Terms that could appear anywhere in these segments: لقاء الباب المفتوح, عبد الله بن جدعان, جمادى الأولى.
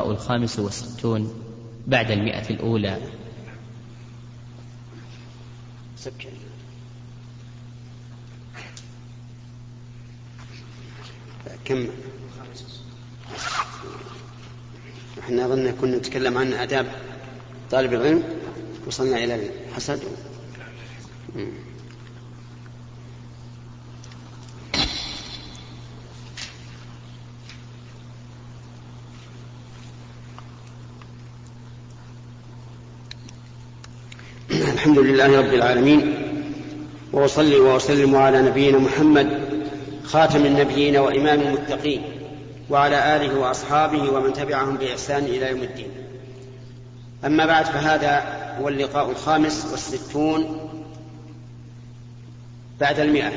أو 65 بعد 100 الأولى. كم احنا ظننا كنا نتكلم عن آداب طالب العلم، وصلنا إلى الحسد. الحمد لله رب العالمين، وأصلي وأسلم على نبينا محمد خاتم النبيين وإمام المتقين، وعلى آله وأصحابه ومن تبعهم بإحسان إلى يوم الدين. أما بعد، فهذا هو اللقاء 65 بعد 100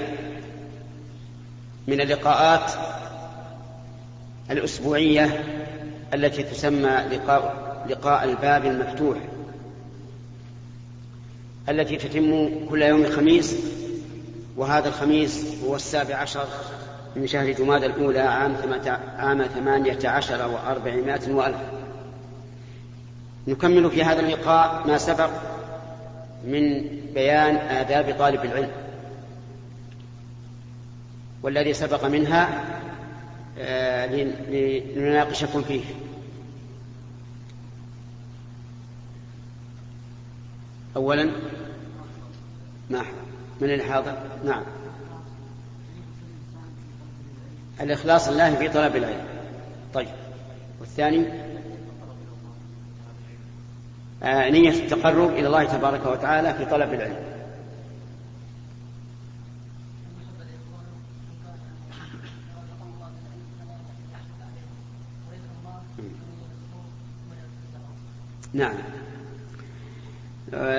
من اللقاءات الأسبوعية التي تسمى لقاء الباب المفتوح، التي تتم كل يوم خميس، وهذا الخميس هو 17 من شهر جمادى الأولى عام 418. نكمل في هذا اللقاء ما سبق من بيان آداب طالب العلم، والذي سبق منها لنناقشكم فيه. أولا من الحاضر؟ نعم، الإخلاص لله في طلب العلم. طيب، والثاني نية التقرب إلى الله تبارك وتعالى في طلب العلم. نعم،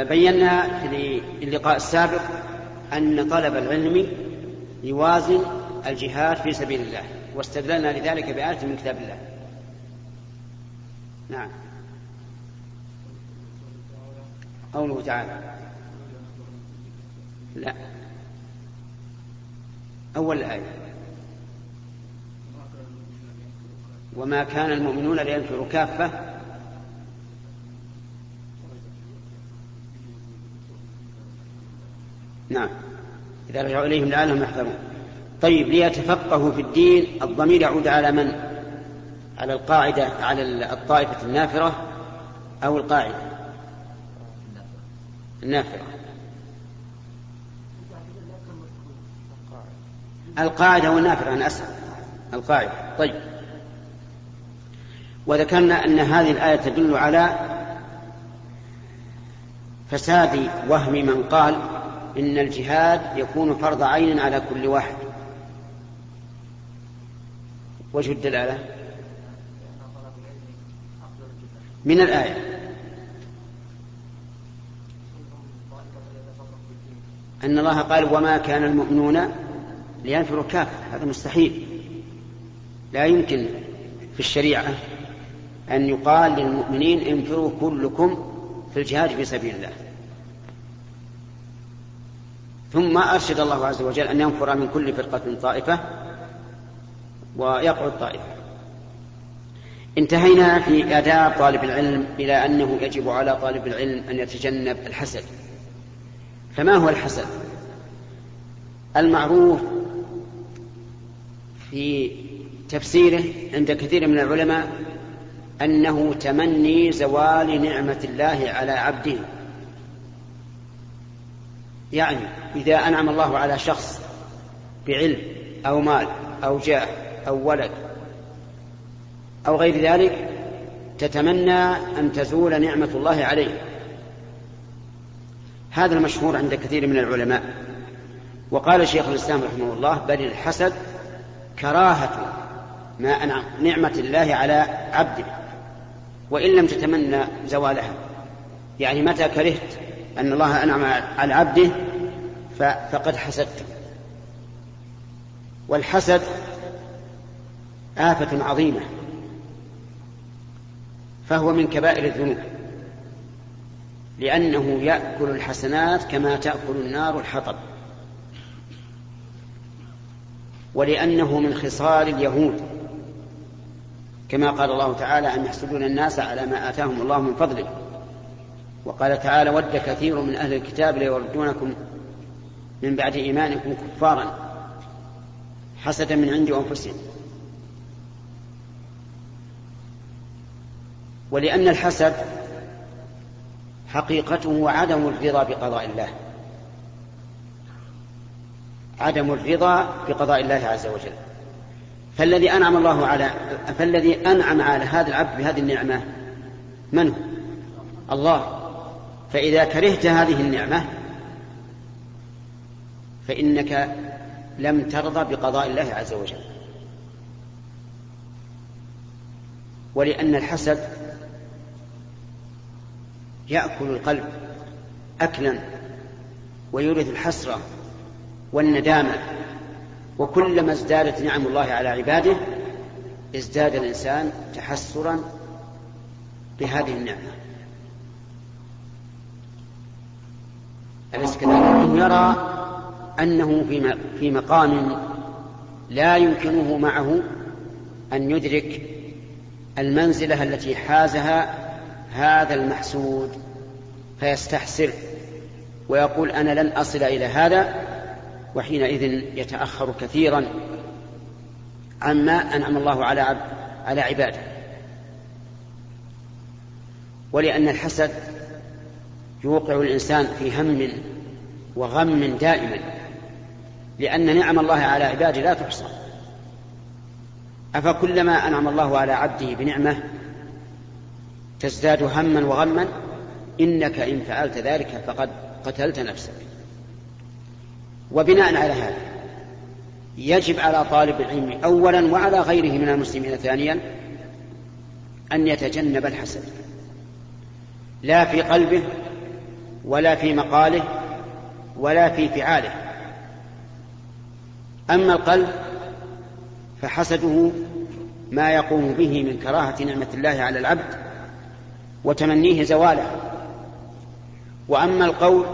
بينا في اللقاء السابق أن طلب العلم يوازن الجهاد في سبيل الله، واستدلنا لذلك بآية من كتاب الله. نعم، قوله تعالى، لا أول آية، وما كان المؤمنون لينفروا كافة. نعم، إذا رجعوا إليهم لعلهم يحذرون. طيب، ليتفقهوا في الدين، الضمير يعود على من؟ على القاعدة، على الطائفة النافرة أو القاعدة النافرة. القاعدة والنافرة، أنا أسأل القاعدة. طيب، وذكرنا أن هذه الآية تدل على فساد وهم من قال إن الجهاد يكون فرض عين على كل واحد. وجه الدلالة من الآية أن الله قال وما كان المؤمنون لينفروا كافة. هذا مستحيل، لا يمكن في الشريعة أن يقال للمؤمنين انفروا كلكم في الجهاد في سبيل الله. ثم أرشد الله عز وجل أن ينفر من كل فرقة طائفة، ويقعد طائفة. انتهينا في آداب طالب العلم إلى أنه يجب على طالب العلم أن يتجنب الحسد. فما هو الحسد؟ المعروف في تفسيره عند كثير من العلماء أنه تمني زوال نعمة الله على عبده. يعني إذا أنعم الله على شخص بعلم أو مال أو جاه أو ولد أو غير ذلك، تتمنى أن تزول نعمة الله عليه. هذا المشهور عند كثير من العلماء. وقال شيخ الإسلام رحمه الله: بل الحسد كراهة ما أنعم نعمة الله على عبده وإن لم تتمنى زوالها. يعني متى كرهت أن الله أنعم على عبده فقد حسدت. والحسد آفة عظيمة، فهو من كبائر الذنوب، لأنه يأكل الحسنات كما تأكل النار الحطب. ولأنه من خصال اليهود كما قال الله تعالى أن يحسدون الناس على ما آتاهم الله من فضله. وقال تعالى ود كثير من أهل الكتاب ليردونكم من بعد إيمانكم كفارا حسدا من عند أنفسهم. ولأن الحسد حقيقته عدم الرضا بقضاء الله، عدم الرضا بقضاء الله عز وجل. فالذي أنعم على هذا العبد بهذه النعمة من هو؟ الله. فإذا كرهت هذه النعمة فإنك لم ترضى بقضاء الله عز وجل. ولأن الحسد يأكل القلب أكلا ويورث الحسرة والندامة، وكلما ازدادت نعم الله على عباده ازداد الإنسان تحسرا بهذه النعمة. أليس كذلك؟ يرى أنه في مقام لا يمكنه معه أن يدرك المنزلة التي حازها هذا المحسود، فيستحسر ويقول أنا لن أصل إلى هذا، وحينئذ يتأخر كثيرا عما أنعم الله على عباده. ولأن الحسد يوقع الإنسان في هم وغم دائما، لأن نعم الله على عباده لا تحصى. أفكلما أنعم الله على عبده بنعمة تزداد هما وغما؟ إنك إن فعلت ذلك فقد قتلت نفسك. وبناء على هذا يجب على طالب العلم أولا وعلى غيره من المسلمين ثانيا أن يتجنب الحسد، لا في قلبه ولا في مقاله ولا في فعاله. أما القلب فحسده ما يقوم به من كراهة نعمة الله على العبد وتمنيه زواله. وأما القول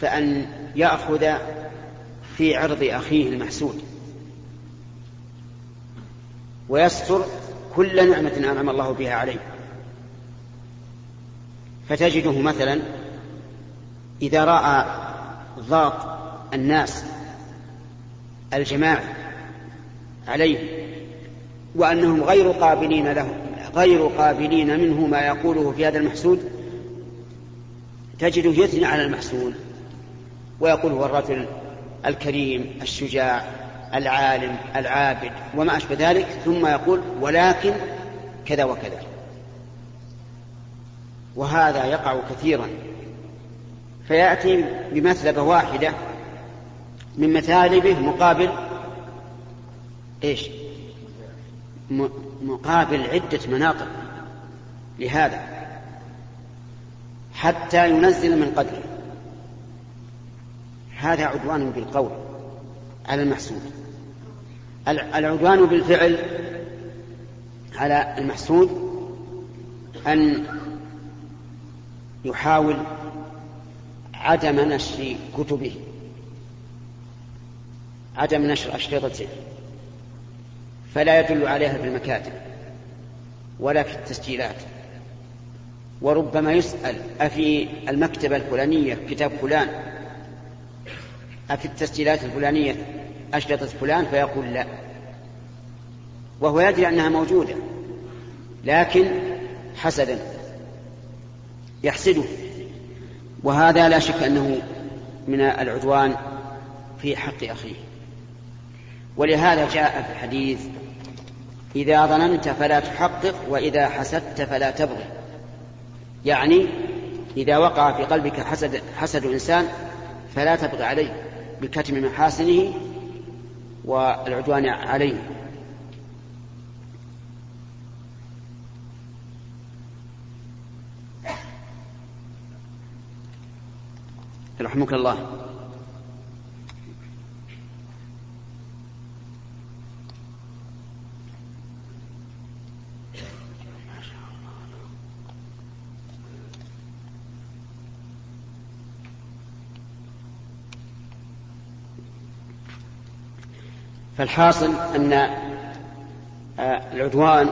فأن يأخذ في عرض أخيه المحسود ويستر كل نعمة أنعم الله بها عليه. فتجده مثلا إذا رأى ضغط الناس الجماعي عليه وأنهم غير قابلين منه ما يقوله في هذا المحسود، تجده يثني على المحسود ويقول هو الرجل الكريم الشجاع العالم العابد وما أشبه ذلك، ثم يقول ولكن كذا وكذا. وهذا يقع كثيرا، فيأتي بمثلبة واحدة من مثالبه مقابل مقابل عدة مناطق لهذا، حتى ينزل من قدره. هذا عدوان بالقول على المحسود. العدوان بالفعل على المحسود أن يحاول عدم نشر كتبه، عدم نشر أشرطته، فلا يدل عليها في المكاتب ولا في التسجيلات، وربما يسأل أفي المكتبة الفلانية كتاب فلان، أفي التسجيلات الفلانية أشرطة فلان، فيقول لا، وهو يدري أنها موجودة لكن حسدا يحسده. وهذا لا شك أنه من العدوان في حق أخيه. ولهذا جاء في الحديث إذا ظننت فلا تحقق وإذا حسدت فلا تبغي، يعني إذا وقع في قلبك حسد إنسان فلا تبغي عليه بكتم محاسنه والعدوان عليه. رحمك الله. فالحاصل أن العدوان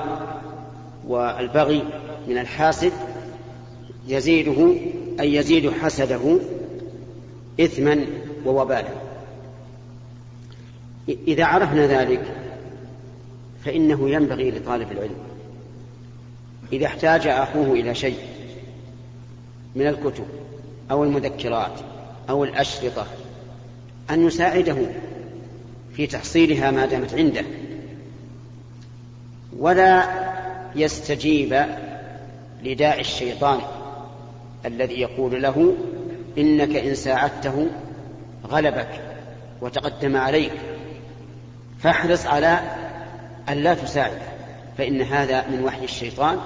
والبغي من الحاسد يزيده أي يزيد حسده إثما ووبالا. إذا عرفنا ذلك فإنه ينبغي لطالب العلم إذا احتاج أخوه إلى شيء من الكتب أو المذكرات أو الأشرطة أن يساعده في تحصيلها ما دامت عنده، ولا يستجيب لداعي الشيطان الذي يقول له إنك إن ساعدته غلبك وتقدم عليك، فاحرص على أن لا تساعده، فإن هذا من وحي الشيطان،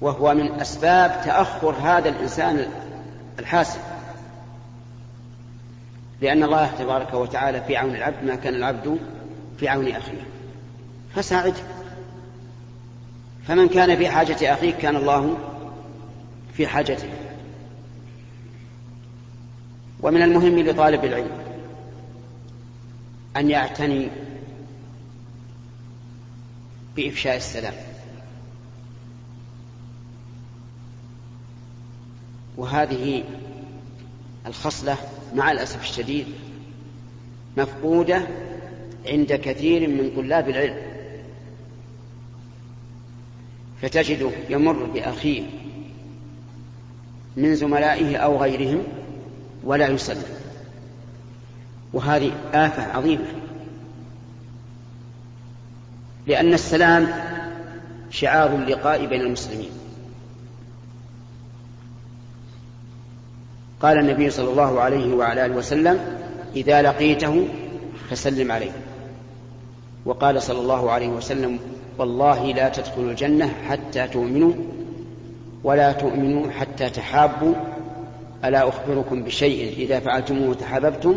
وهو من أسباب تأخر هذا الإنسان الحاسد، لأن الله تبارك وتعالى في عون العبد ما كان العبد في عون أخيه، فساعده. فمن كان في حاجة أخيه كان الله في حاجته. ومن المهم لطالب العلم أن يعتني بإفشاء السلام، وهذه الخصلة مع الأسف الشديد مفقودة عند كثير من طلاب العلم، فتجده يمر بأخيه من زملائه أو غيرهم ولا يسلم، وهذه آفة عظيمة، لأن السلام شعار اللقاء بين المسلمين. قال النبي صلى الله عليه وعلى آله وسلم إذا لقيته فسلم عليه، وقال صلى الله عليه وسلم والله لا تدخلوا الجنة حتى تؤمنوا ولا تؤمنوا حتى تحابوا، ألا أخبركم بشيء إذا فعلتموه تحاببتم،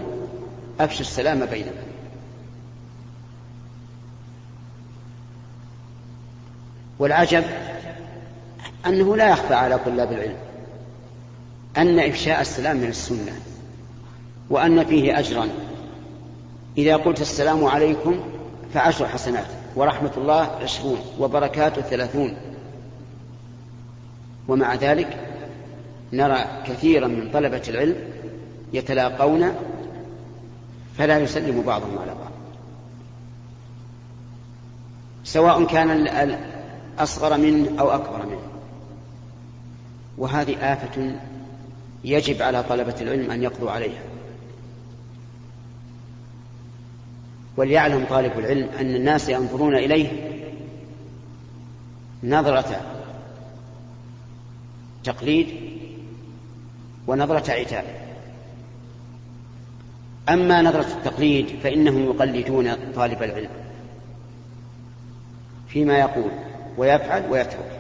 أفشوا السلام بينكم. والعجب أنه لا يخفى على طلاب العلم أن إفشاء السلام من السنة، وأن فيه أجرا، إذا قلت السلام عليكم فعشر حسنات، ورحمة الله 20، وبركاته 30. ومع ذلك نرى كثيرا من طلبة العلم يتلاقون فلا يسلم بعضهم على بعض، سواء كان الأصغر منه أو أكبر منه، وهذه آفة يجب على طلبة العلم أن يقضوا عليها. وليعلم طالب العلم أن الناس ينظرون إليه نظرة تقليد ونظرة عتاب. أما نظرة التقليد فإنهم يقلدون طالب العلم فيما يقول ويفعل ويترك،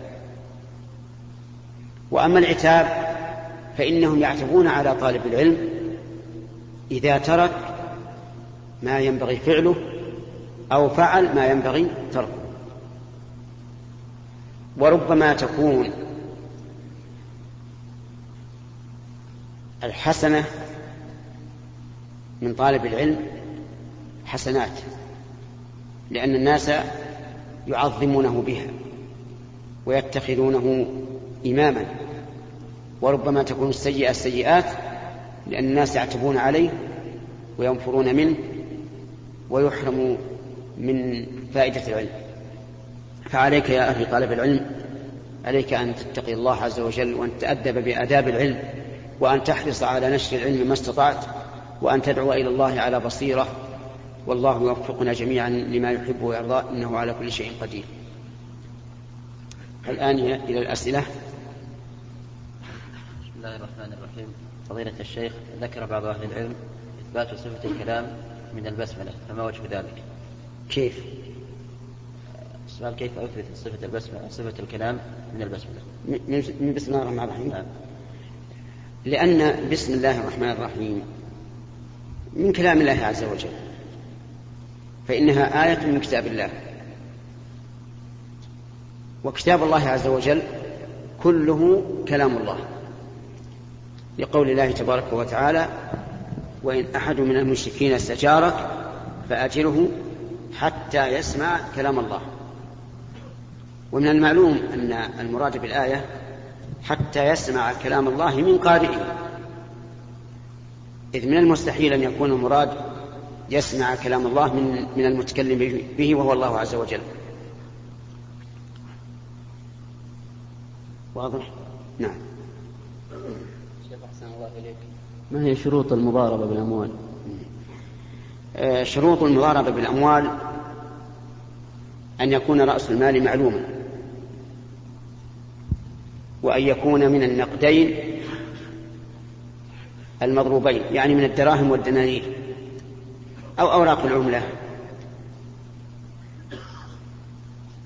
وأما العتاب فإنهم يعتبون على طالب العلم إذا ترك ما ينبغي فعله أو فعل ما ينبغي تركه. وربما تكون الحسنة من طالب العلم حسنات، لأن الناس يعظمونه بها ويتخذونه إماما، وربما تكون السيئة السيئات، لأن الناس يعتبون عليه وينفرون منه ويحرموا من فائدة العلم. فعليك يا أخي طالب العلم، عليك أن تتقي الله عز وجل، وأن تتأدب بآداب العلم، وأن تحرص على نشر العلم ما استطعت، وأن تدعو إلى الله على بصيرة، والله يوفقنا جميعا لما يحب ويرضى، إنه على كل شيء قدير. الآن إلى الأسئلة. بسم الله الرحمن الرحيم. فضيلة الشيخ، ذكر بعض أهل العلم إثبات صفة الكلام من البسملة، فما وجه ذلك؟ كيف؟ السؤال كيف أثبت صفة البسملة، صفة الكلام من البسملة؟ من بسم الله الرحمن الرحيم. لأن بسم الله الرحمن الرحيم من كلام الله عز وجل، فإنها آية من كتاب الله، وكتاب الله عز وجل كله كلام الله، لقول الله تبارك وتعالى وإن أحد من المشركين استجارك فأجره حتى يسمع كلام الله. ومن المعلوم أن المراد بالآية حتى يسمع كلام الله من قارئه، إذ من المستحيل أن يكون المراد يسمع كلام الله من المتكلم به وهو الله عز وجل. واضح؟ نعم. شيخ أحسن الله إليك، ما هي شروط المضاربة بالأموال؟ شروط المضاربة بالأموال أن يكون رأس المال معلوما، وأن يكون من النقدين المضروبين، يعني من الدراهم والدنانير أو أوراق العملة،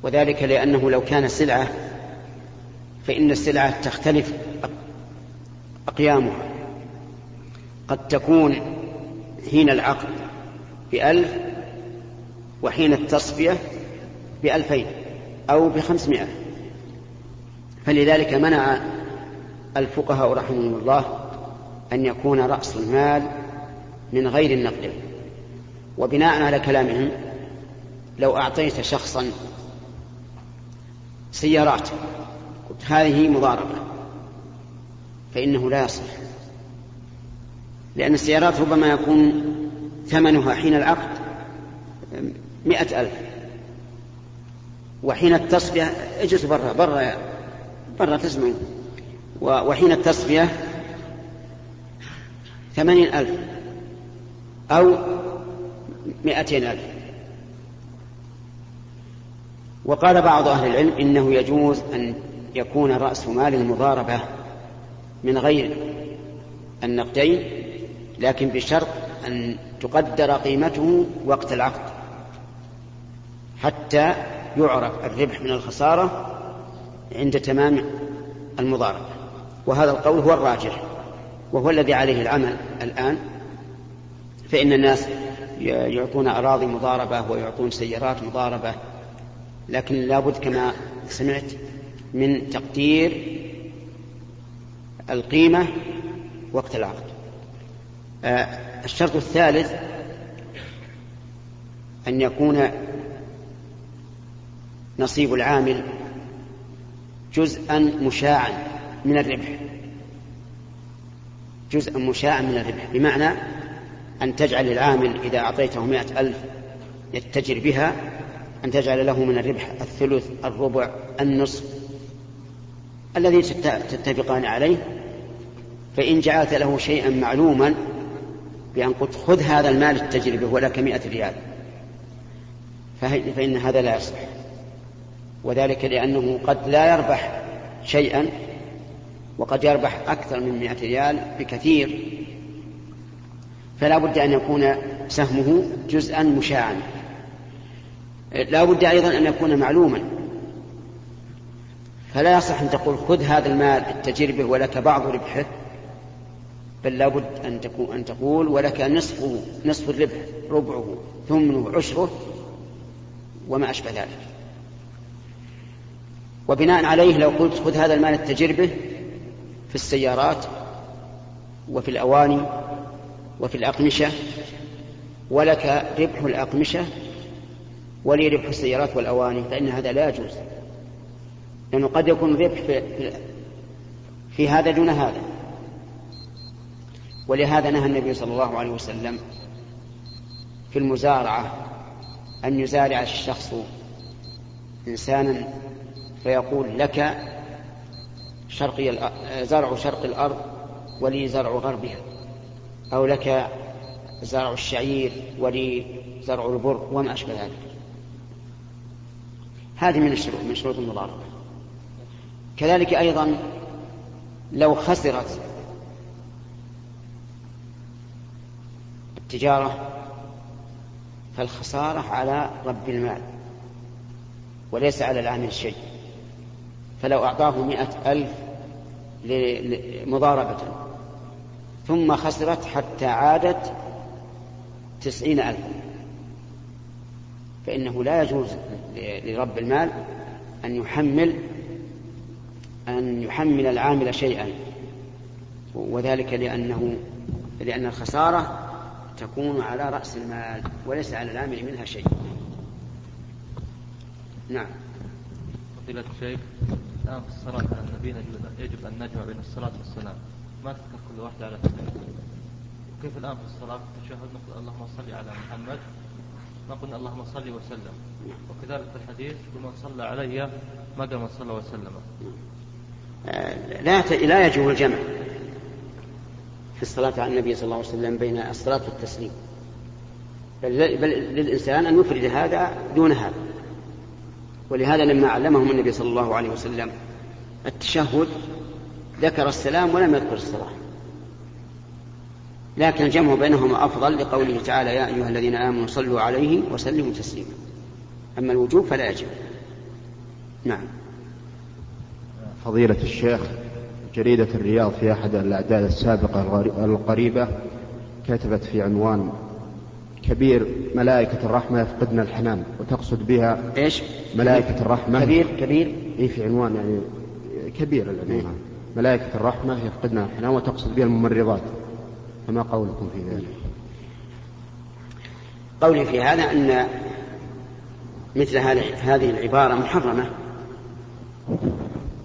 وذلك لأنه لو كان سلعة فإن السلعة تختلف أقيامها، قد تكون حين العقد ب1000 وحين التصفية ب2000 أو ب500، فلذلك منع الفقهاء رحمهم الله أن يكون رأس المال من غير النقد. وبناء على كلامهم لو أعطيت شخصا سيارات قلت هذه مضاربة فإنه لا يصح، لأن السيارات ربما يكون ثمنها حين العقد 100,000 وحين التصفية اجلس برا تسمعوا، وحين التصفية 80,000 أو 200,000. وقال بعض أهل العلم إنه يجوز أن يكون رأس مال المضاربة من غير النقدين، لكن بشرط أن تقدر قيمته وقت العقد حتى يعرف الربح من الخسارة عند تمام المضاربة. وهذا القول هو الراجح وهو الذي عليه العمل الآن، فإن الناس يعطون أراضي مضاربة ويعطون سيارات مضاربة، لكن لابد كما سمعت من تقدير القيمة وقت العقد. الشرط الثالث أن يكون نصيب العامل جزءا مشاعا من الربح، جزءا مشاعا من الربح، بمعنى أن تجعل العامل إذا أعطيته 100,000 يتجر بها أن تجعل له من الربح 1/3، 1/4، 1/2 الذي تتفقان عليه. فإن جعلت له شيئا معلوما بأن قلت خذ هذا المال التجر به ولك 100 ريال فإن هذا لا يصح، وذلك لأنه قد لا يربح شيئا وقد يربح أكثر من 100 ريال بكثير، فلا بد أن يكون سهمه جزءا مشاعا. لا بد أيضا أن يكون معلوما، فلا يصح أن تقول خذ هذا المال التجر به ولك بعض ربحه، بل لا بد أن تقول ولك نصفه، نصف الربح، ربعه، ثمنه، عشره، وما أشبه ذلك. وبناء عليه لو قلت خذ هذا المال التجر به في السيارات وفي الأواني وفي الأقمشة ولك ربح الأقمشة ولي ربح السيارات والأواني، فإن هذا لا يجوز، لأنه قد يكون ربح في هذا دون هذا. ولهذا نهى النبي صلى الله عليه وسلم في المزارعة أن يزارع الشخص إنسانا فيقول لك زرع شرق الأرض ولي زرع غربها، أو لك زرع الشعير ولي زرع البر، وما أشبه ذلك. هذه من شروط المضاربة. كذلك أيضا لو خسرت التجارة فالخسارة على رب المال وليس على العامل شيء، فلو أعطاه 100,000 لمضاربة ثم خسرت حتى عادت 90,000 فإنه لا يجوز لرب المال أن يحمل العامل شيئا، وذلك لأن الخسارة تكون على رأس المال وليس على العامل منها شيء. نعم. فضيلة الشيخ، الآن في الصلاة على النبي يجب أن نجمع بين الصلاة والسلام، ما تذكر كل واحدة على تسليم، وكيف الآن في الصلاة في التشهد نقول اللهم صل على محمد، ما قلنا اللهم صل وسلم، وكذلك في الحديث بمن صلى علي مدى من صلى وسلم. لا يجوز الجمع في الصلاة على النبي صلى الله عليه وسلم بين الصلاة والتسليم، بل للإنسان أن يفرد هذا دون هذا. ولهذا لما علمهم النبي صلى الله عليه وسلم التشهد ذكر السلام ولم يذكر الصلاة، لكن الجمع بينهما أفضل لقوله تعالى يا أيها الذين آمنوا صلوا عليه وسلموا تسليما، أما الوجوب فلا يجب. نعم. فضيلة الشيخ، جريدة الرياض في أحد الأعداد السابقة القريبة كتبت في عنوان كبير ملائكة الرحمة يفقدنا الحنان، وتقصد بها إيش؟ ملائكة الرحمة كبير إيه في عنوان يعني كبير العنوان، ملائكة الرحمة يفقدنا الحنان وتقصد بها الممرضات، فما قولكم في ذلك؟ قولي في هذا أن مثل هذه العبارة محرمة،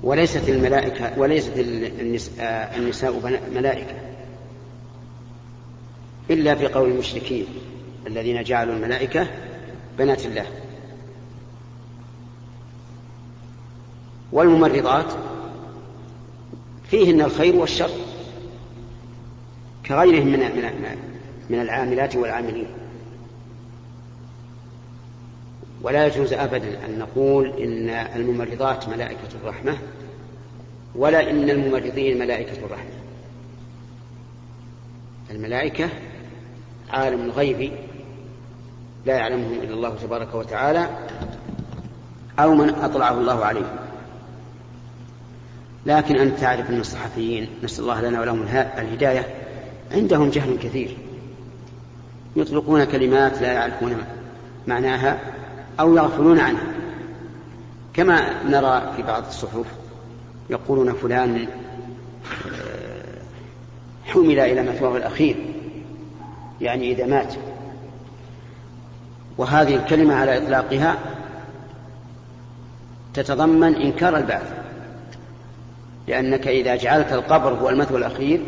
وليست الملائكة وليست النساء ملائكة، إلا في قول المشركين الذين جعلوا الملائكة بنات الله. والممرضات فيهن الخير والشر كغيرهم من العاملات والعاملين، ولا يجوز أبدا أن نقول إن الممرضات ملائكة الرحمة ولا إن الممرضين ملائكة الرحمة. الملائكة عالم الغيب لا يعلمه إلا الله تبارك وتعالى أو من أطلعه الله عليه، لكن أنت تعرف أن الصحفيين نسأل الله لنا ولهم الهداية عندهم جهل كثير، يطلقون كلمات لا يعرفون معناها أو يغفلون عنها، كما نرى في بعض الصحف يقولون فلان حمل إلى مثواه الأخير، يعني إذا مات. وهذه الكلمة على إطلاقها تتضمن إنكار البعث، لأنك إذا جعلت القبر هو المثوى الأخير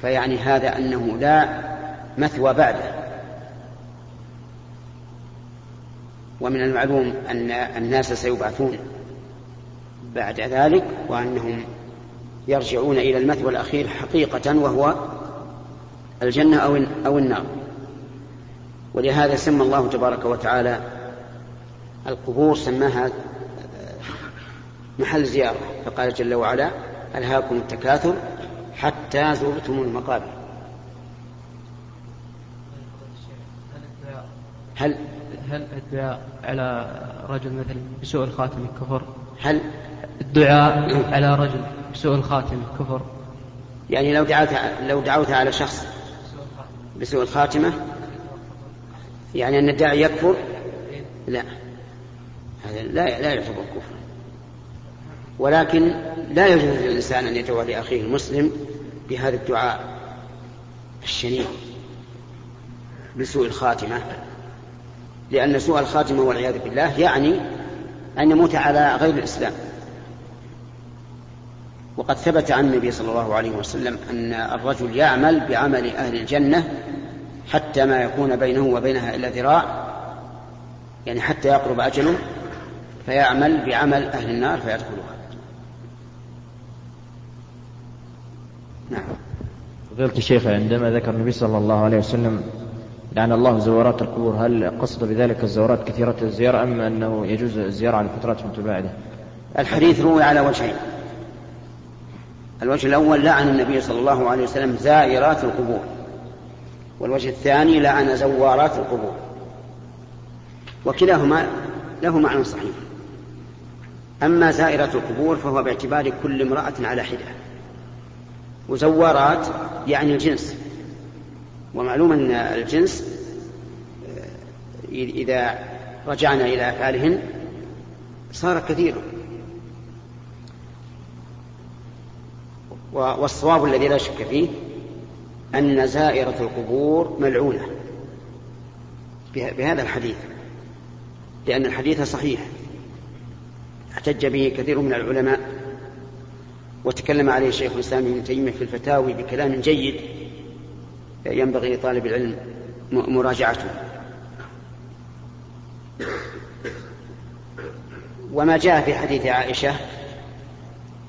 فيعني هذا أنه لا مثوى بعده. ومن المعلوم أن الناس سيبعثون بعد ذلك، وأنهم يرجعون إلى المثوى الأخير حقيقة وهو الجنة أو النار. ولهذا سمى الله تبارك وتعالى القبور سماها محل زيارة، فقال جل وعلا ألهاكم التكاثر حتى زرتم المقابر. هل الدعاء على رجل مثل بسوء الخاتم الكفر؟ هل الدعاء على رجل بسوء الخاتم الكفر، يعني لو دعوت على شخص بسوء الخاتمة يعني أن الداعي يكفر؟ لا، هذا لا يعتبر كفر، ولكن لا يجوز للإنسان أن يدعو لأخيه المسلم بهذا الدعاء الشنيع بسوء الخاتمة، لأن سوء الخاتمة والعياذ بالله يعني أن يموت على غير الإسلام. وقد ثبت عن النبي صلى الله عليه وسلم أن الرجل يعمل بعمل أهل الجنة حتى ما يكون بينه وبينها إلا ذراع، يعني حتى يقرب أجله، فيعمل بعمل أهل النار فيدخلها. نعم. فضيلة الشيخ، عندما ذكر النبي صلى الله عليه وسلم لعن الله زوارات القبور، هل قصد بذلك الزوارات كثيرة الزيارة أم أنه يجوز الزيارة على فترات متباعدة؟ الحديث روي على وجهين. الوجه الأول لعن النبي صلى الله عليه وسلم زائرات القبور، والوجه الثاني لعن زوارات القبور، وكلاهما له معنى صحيح. أما زائرة القبور فهو باعتبار كل امرأة على حدة، وزوارات يعني الجنس، ومعلوم أن الجنس إذا رجعنا إلى أفعالهن صار كثيرا. والصواب الذي لا شك فيه أن زائرة القبور ملعونة بهذا الحديث، لأن الحديث صحيح. احتج به كثير من العلماء، وتكلم عليه شيخ الإسلام ابن تيمية في الفتاوي بكلام جيد ينبغي لطالب العلم مراجعته. وما جاء في حديث عائشة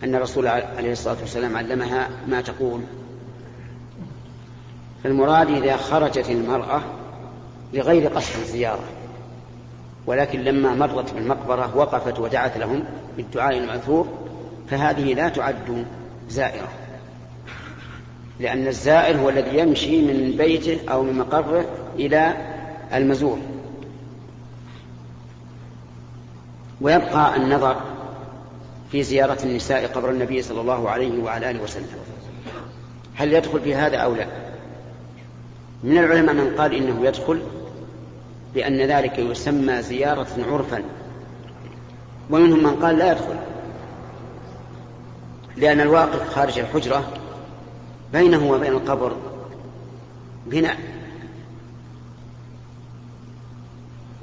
أن الرسول عليه الصلاة والسلام علمها ما تقول، فالمراد إذا خرجت المرأة لغير قصد الزيارة، ولكن لما مرت بالمقبرة وقفت ودعت لهم بالدعاء المأثور، فهذه لا تعد زائرة، لأن الزائر هو الذي يمشي من بيته أو من مقره إلى المزور. ويبقى النظر في زيارة النساء قبر النبي صلى الله عليه وعلى آله وسلم، هل يدخل في هذا أو لا؟ من العلماء من قال إنه يدخل، لأن ذلك يسمى زيارة عرفا، ومنهم من قال لا يدخل، لأن الواقف خارج الحجرة بينه وبين القبر بناء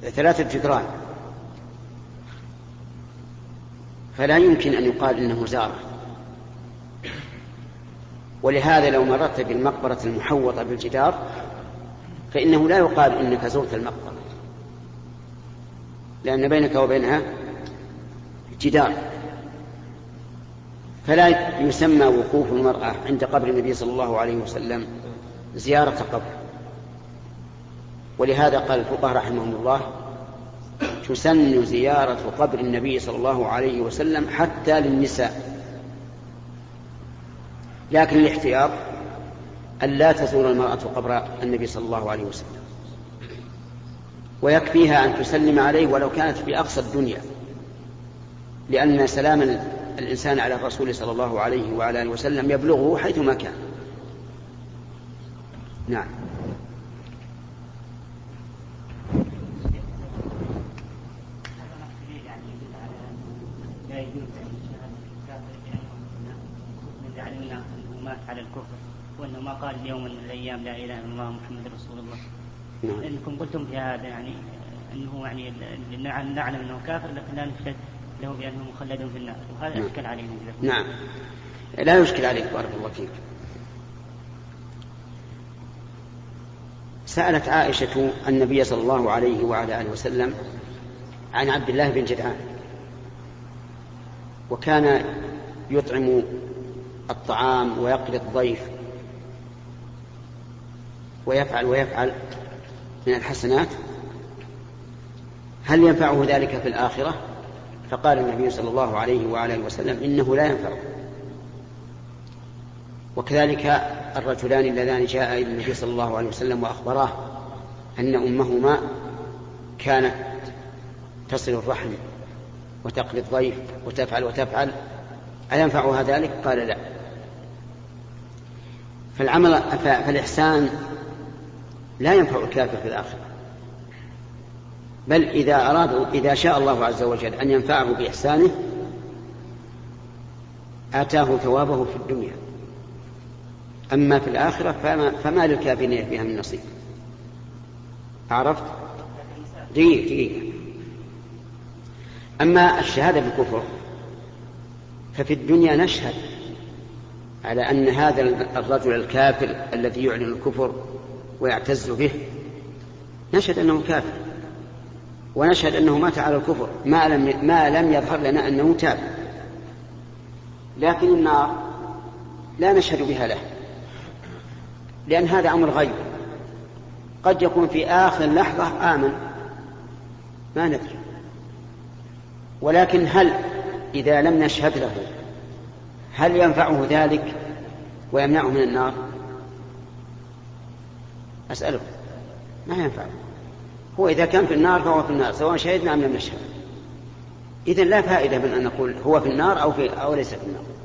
3 جدران، فلا يمكن أن يقال إنه زار. ولهذا لو مررت بالمقبرة المحوطة بالجدار فإنه لا يقال إنك زرت المقبرة، لأن بينك وبينها جدار، فلا يسمى وقوف المرأة عند قبر النبي صلى الله عليه وسلم زيارة قبر. ولهذا قال الفقهاء رحمهم الله: تسن زيارة قبر النبي صلى الله عليه وسلم حتى للنساء، لكن الاحتياط أن لا تزور المرأة قبر النبي صلى الله عليه وسلم، ويكفيها أن تسلم عليه ولو كانت في أقصى الدنيا، لأن سلام الإنسان على الرسول صلى الله عليه وعلى آله وسلم يبلغه حيثما كان. نعم. ما قال يوم من الأيام لا إله إلا الله محمد رسول الله. نعم. إنكم قلتم في هذا يعني أنه يعني نعلم أنه كافر لكن لا نشهد له بأنه مخلد في النار، وهذا نعم. أشكل عليهم. نعم، لا يشكل عليك، بارك الله فيك. سألت عائشة النبي صلى الله عليه وعلى آله وسلم عن عبد الله بن جدعان، وكان يطعم الطعام ويقضي الضيف ويفعل من الحسنات، هل ينفعه ذلك في الآخرة؟ فقال النبي صلى الله عليه وعلى آله وسلم: إنه لا ينفعه. وكذلك الرجلان اللذان جاء إلى النبي صلى الله عليه وسلم وأخبراه أن أمهما كانت تصل الرحم وتقضي الضيف وتفعل، أينفعها ذلك؟ قال: لا. فالإحسان لا ينفع الكافر في الآخرة، بل إذا شاء الله عز وجل أن ينفعه بإحسانه آتاه ثوابه في الدنيا، أما في الآخرة فما للكافرين فيها من نصيب. عرفت؟ دقيقة. أما الشهادة بالكفر ففي الدنيا نشهد على أن هذا الرجل الكافر الذي يعلن الكفر ويعتز به، نشهد أنه كافر، ونشهد أنه مات على الكفر ما لم يظهر لنا أنه تاب، لكن النار لا نشهد بها له، لأن هذا أمر غيب، قد يكون في آخر لحظة آمن، ما ندري. ولكن هل إذا لم نشهد له هل ينفعه ذلك ويمنعه من النار؟ أسأله، ما ينفعه. هو إذا كان في النار فهو في النار سواء شهدنا أم لم نشهد، إذن لا فائدة من أن نقول هو في النار أو ليس في النار.